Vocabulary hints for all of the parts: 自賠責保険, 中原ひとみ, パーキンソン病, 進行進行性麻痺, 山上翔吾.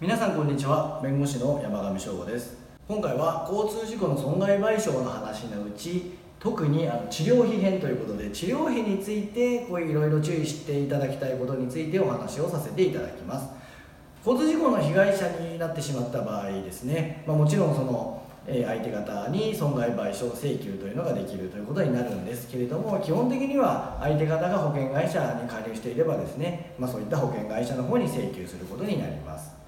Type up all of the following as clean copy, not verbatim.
皆さんこんにちは、弁護士の山上翔吾です。今回は交通事故の損害賠償の話のうち、特に治療費編ということで、治療費についてこういろいろ注意していただきたいことについてお話をさせていただきます。交通事故の被害者になってしまった場合ですね、もちろんその相手方に損害賠償請求というのができるということになるんですけれども、基本的には相手方が保険会社に加入していればですね、そういった保険会社の方に請求することになります。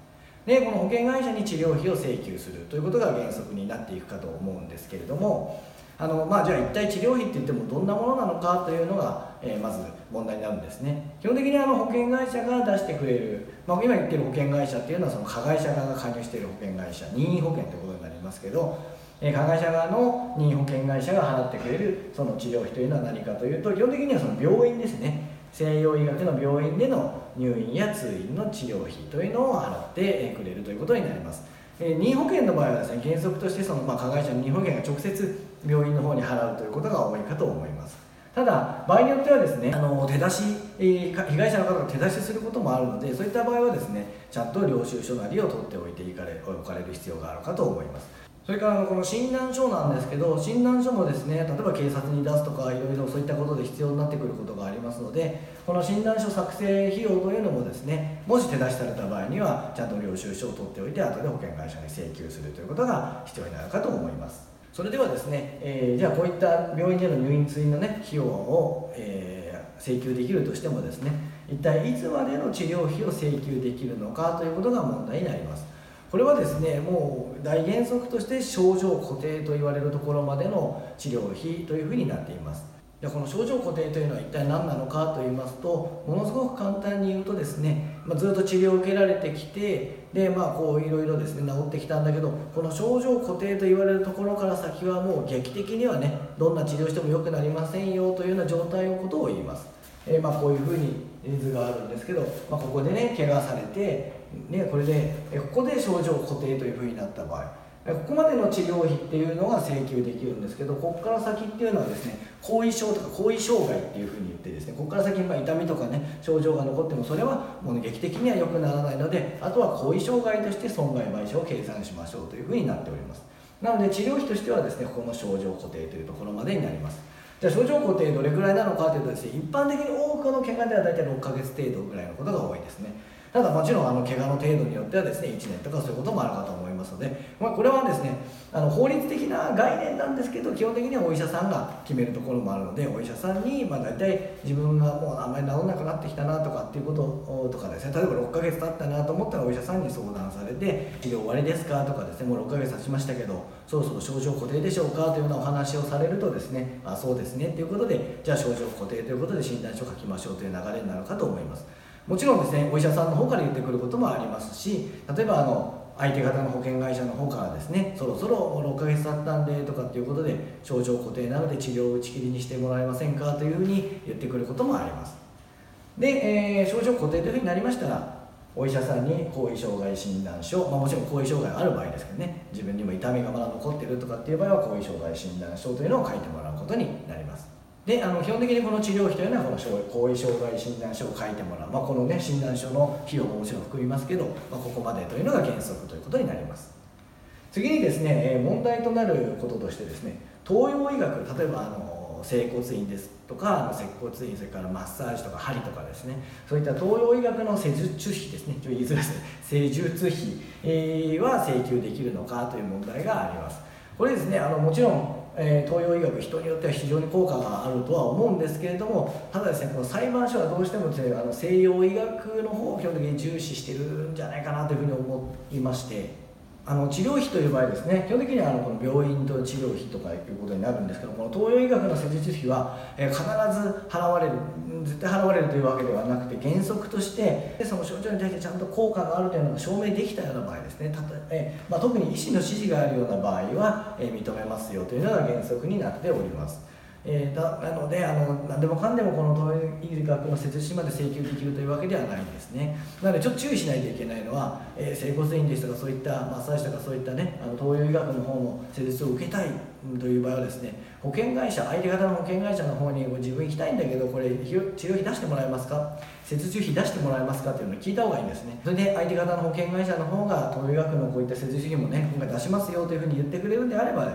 で、この保険会社に治療費を請求するということが原則になっていくかと思うんですけれども、じゃあ一体治療費っていってもどんなものなのかというのが、まず問題になるんですね。基本的に保険会社が出してくれる、今言ってる保険会社っていうのはその加害者側が加入している保険会社、任意保険ということになりますけど、加害者側の任意保険会社が払ってくれるその治療費というのは何かというと、基本的にはその病院ですね、西洋医学の病院での入院や通院の治療費というのを払ってくれるということになります。任意保険の場合はですね、原則としてその加害者の任意保険が直接病院の方に払うということが多いかと思います。ただ場合によってはですね、手出し、被害者の方が手出しすることもあるので、そういった場合はですね、ちゃんと領収書なりを取っておかれる必要があるかと思います。それからこの診断書なんですけど、診断書もですね、例えば警察に出すとかいろいろそういったことで必要になってくることがありますので、この診断書作成費用というのもですね、もし手出しされた場合にはちゃんと領収書を取っておいて、後で保険会社に請求するということが必要になるかと思います。それではですね、じゃあこういった病院での入院通院のね、費用を、請求できるとしてもですね、一体いつまでの治療費を請求できるのかということが問題になります。これはですね、もう大原則として症状固定と言われるところまでの治療費というふうになっています。で、この症状固定というのは一体何なのかと言いますと、ものすごく簡単に言うとですね、ずっと治療を受けられてきて、でこういろいろですね治ってきたんだけど、この症状固定と言われるところから先はもう劇的にはね、どんな治療しても良くなりませんよというような状態のことを言います。こういうふうに図があるんですけど、ここでね怪我されてね、これでここで症状固定というふうになった場合、ここまでの治療費っていうのが請求できるんですけど、ここから先っていうのはですね、後遺症とか後遺障害っていうふうに言ってですね、ここから先痛みとかね症状が残ってもそれはもう劇的には良くならないので、あとは後遺障害として損害賠償を計算しましょうというふうになっております。なので治療費としてはですね、ここの症状固定というところまでになります。じゃあ症状固定どれくらいなのかというとですね、一般的に多くの怪我では大体6ヶ月程度ぐらいのことが多いですね。ただもちろん怪我の程度によってはですね、1年とかそういうこともあるかと思いますので、これはですね法律的な概念なんですけど、基本的にはお医者さんが決めるところもあるので、お医者さんに大体自分がもうあんまり治らなくなってきたなとかっていうこととかですね、例えば6ヶ月経ったなと思ったらお医者さんに相談されて、治療終わりですかとかですね、もう6ヶ月経ちましたけどそろそろ症状固定でしょうかというようなお話をされるとですね、あ、そうですねということで、じゃあ症状固定ということで診断書を書きましょうという流れになるかと思います。もちろんですね、お医者さんの方から言ってくることもありますし、例えば相手方の保険会社の方からですね、そろそろ6ヶ月経ったんでとかっていうことで、症状固定なので治療を打ち切りにしてもらえませんかというふうに言ってくることもあります。で、症状固定というふうになりましたら、お医者さんに後遺障害診断書、もちろん後遺障害ある場合ですけどね、自分にも痛みがまだ残ってるとかっていう場合は後遺障害診断書というのを書いてもらうことになります。で基本的にこの治療費というのはこの後遺障害診断書を書いてもらう、このね診断書の費用ももちろん含みますけど、ここまでというのが原則ということになります。次にですね、問題となることとしてですね、東洋医学、例えば整骨院ですとか接骨院、それからマッサージとか針とかですね、そういった東洋医学の施術費ですね、言いづらいですね、施術費は請求できるのかという問題があります。これですね、もちろん東洋医学、人によっては非常に効果があるとは思うんですけれども、ただですね、この裁判所はどうしてもですね、西洋医学の方を基本的に重視してるんじゃないかなというふうに思いまして、治療費という場合ですね、基本的にはこの病院と治療費とかいうことになるんですけど、この東洋医学の施術費は、必ず払われる、絶対払われるというわけではなくて、原則としてその症状に対してちゃんと効果があるというのが証明できたような場合ですね、特に医師の指示があるような場合は、認めますよというのが原則になっております。なので何でもかんでもこの東洋医学の施術費まで請求できるというわけではないんですね。なのでちょっと注意しないといけないのは、整骨院ですとかそういったマッサージとかそういったね東洋医学の方の施術を受けたいという場合はですね、保険会社、相手方の保険会社の方に自分行きたいんだけど、これ治療費出してもらえますか、切除費出してもらえますかっていうのを聞いた方がいいんですね。それで相手方の保険会社の方が東洋医学のこういった切除費もね、今回出しますよというふうに言ってくれるんであれば、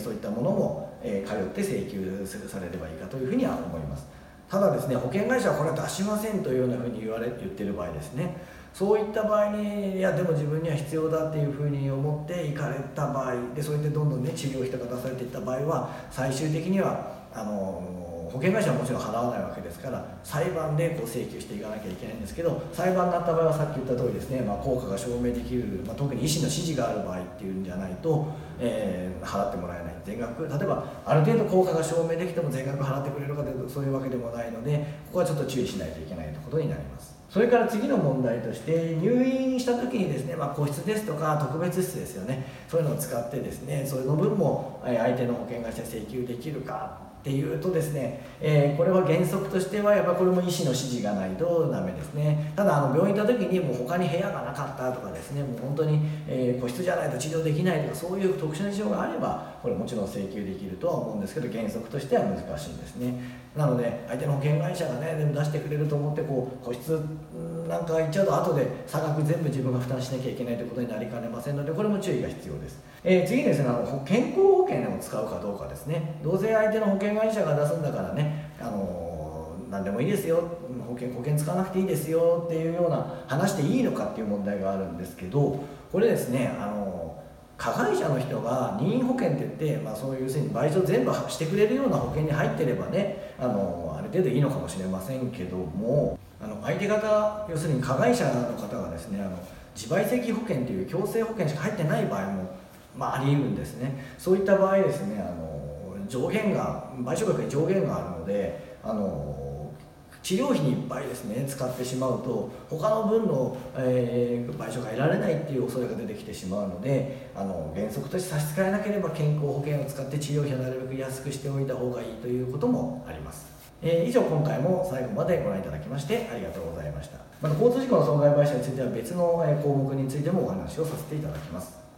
そういったものも、通って請求されればいいかというふうには思います。ただですね、保険会社はこれは出しませんというようなふうに言ってる場合ですね、そういった場合に、いやでも自分には必要だっていうふうに思って行かれた場合で、そうやってどんどんね治療費とか出されていった場合は、最終的には保険会社はもちろん払わないわけですから、裁判でこう請求していかなきゃいけないんですけど、裁判になった場合はさっき言った通りですね、効果が証明できる、特に医師の指示がある場合っていうんじゃないと、払ってもらえない、全額、例えばある程度効果が証明できても全額払ってくれるかというとそういうわけでもないので、ここはちょっと注意しないといけないということになります。それから次の問題として、入院した時にですね、個室ですとか特別室ですよね、そういうのを使ってですね、それの分も相手の保険会社に請求できるかっていうとですね、これは原則としてはやっぱりこれも医師の指示がないとダメですね。ただ病院行った時にもう他に部屋がなかったとかですね、もう本当に、個室じゃないと治療できないとか、そういう特殊な事情があればこれもちろん請求できるとは思うんですけど、原則としては難しいんですね。なので相手の保険会社がね、でも出してくれると思ってこう個室なんか行っちゃうと、後で差額全部自分が負担しなきゃいけないということになりかねませんので、これも注意が必要です。次にですね、健康保険を使うかどうかですね。どうせ相手の保険会社が出すんだからね、何でもいいですよ、保険使わなくていいですよっていうような話でいいのかっていう問題があるんですけど、これですね、加害者の人が任意保険って言って、そういう賠償全部してくれるような保険に入ってればね、ある程度いいのかもしれませんけども、相手方、要するに加害者の方がですね、自賠責保険という強制保険しか入ってない場合も、あり得るんですね。そういった場合ですね、上限が、賠償額に上限があるので、治療費にいっぱいですね使ってしまうと、他の分の、賠償が得られないっていう恐れが出てきてしまうので、原則として差し支えなければ健康保険を使って治療費はなるべく安くしておいた方がいいということもあります。以上、今回も最後までご覧いただきましてありがとうございました。また交通事故の損害賠償については別の項目についてもお話をさせていただきます。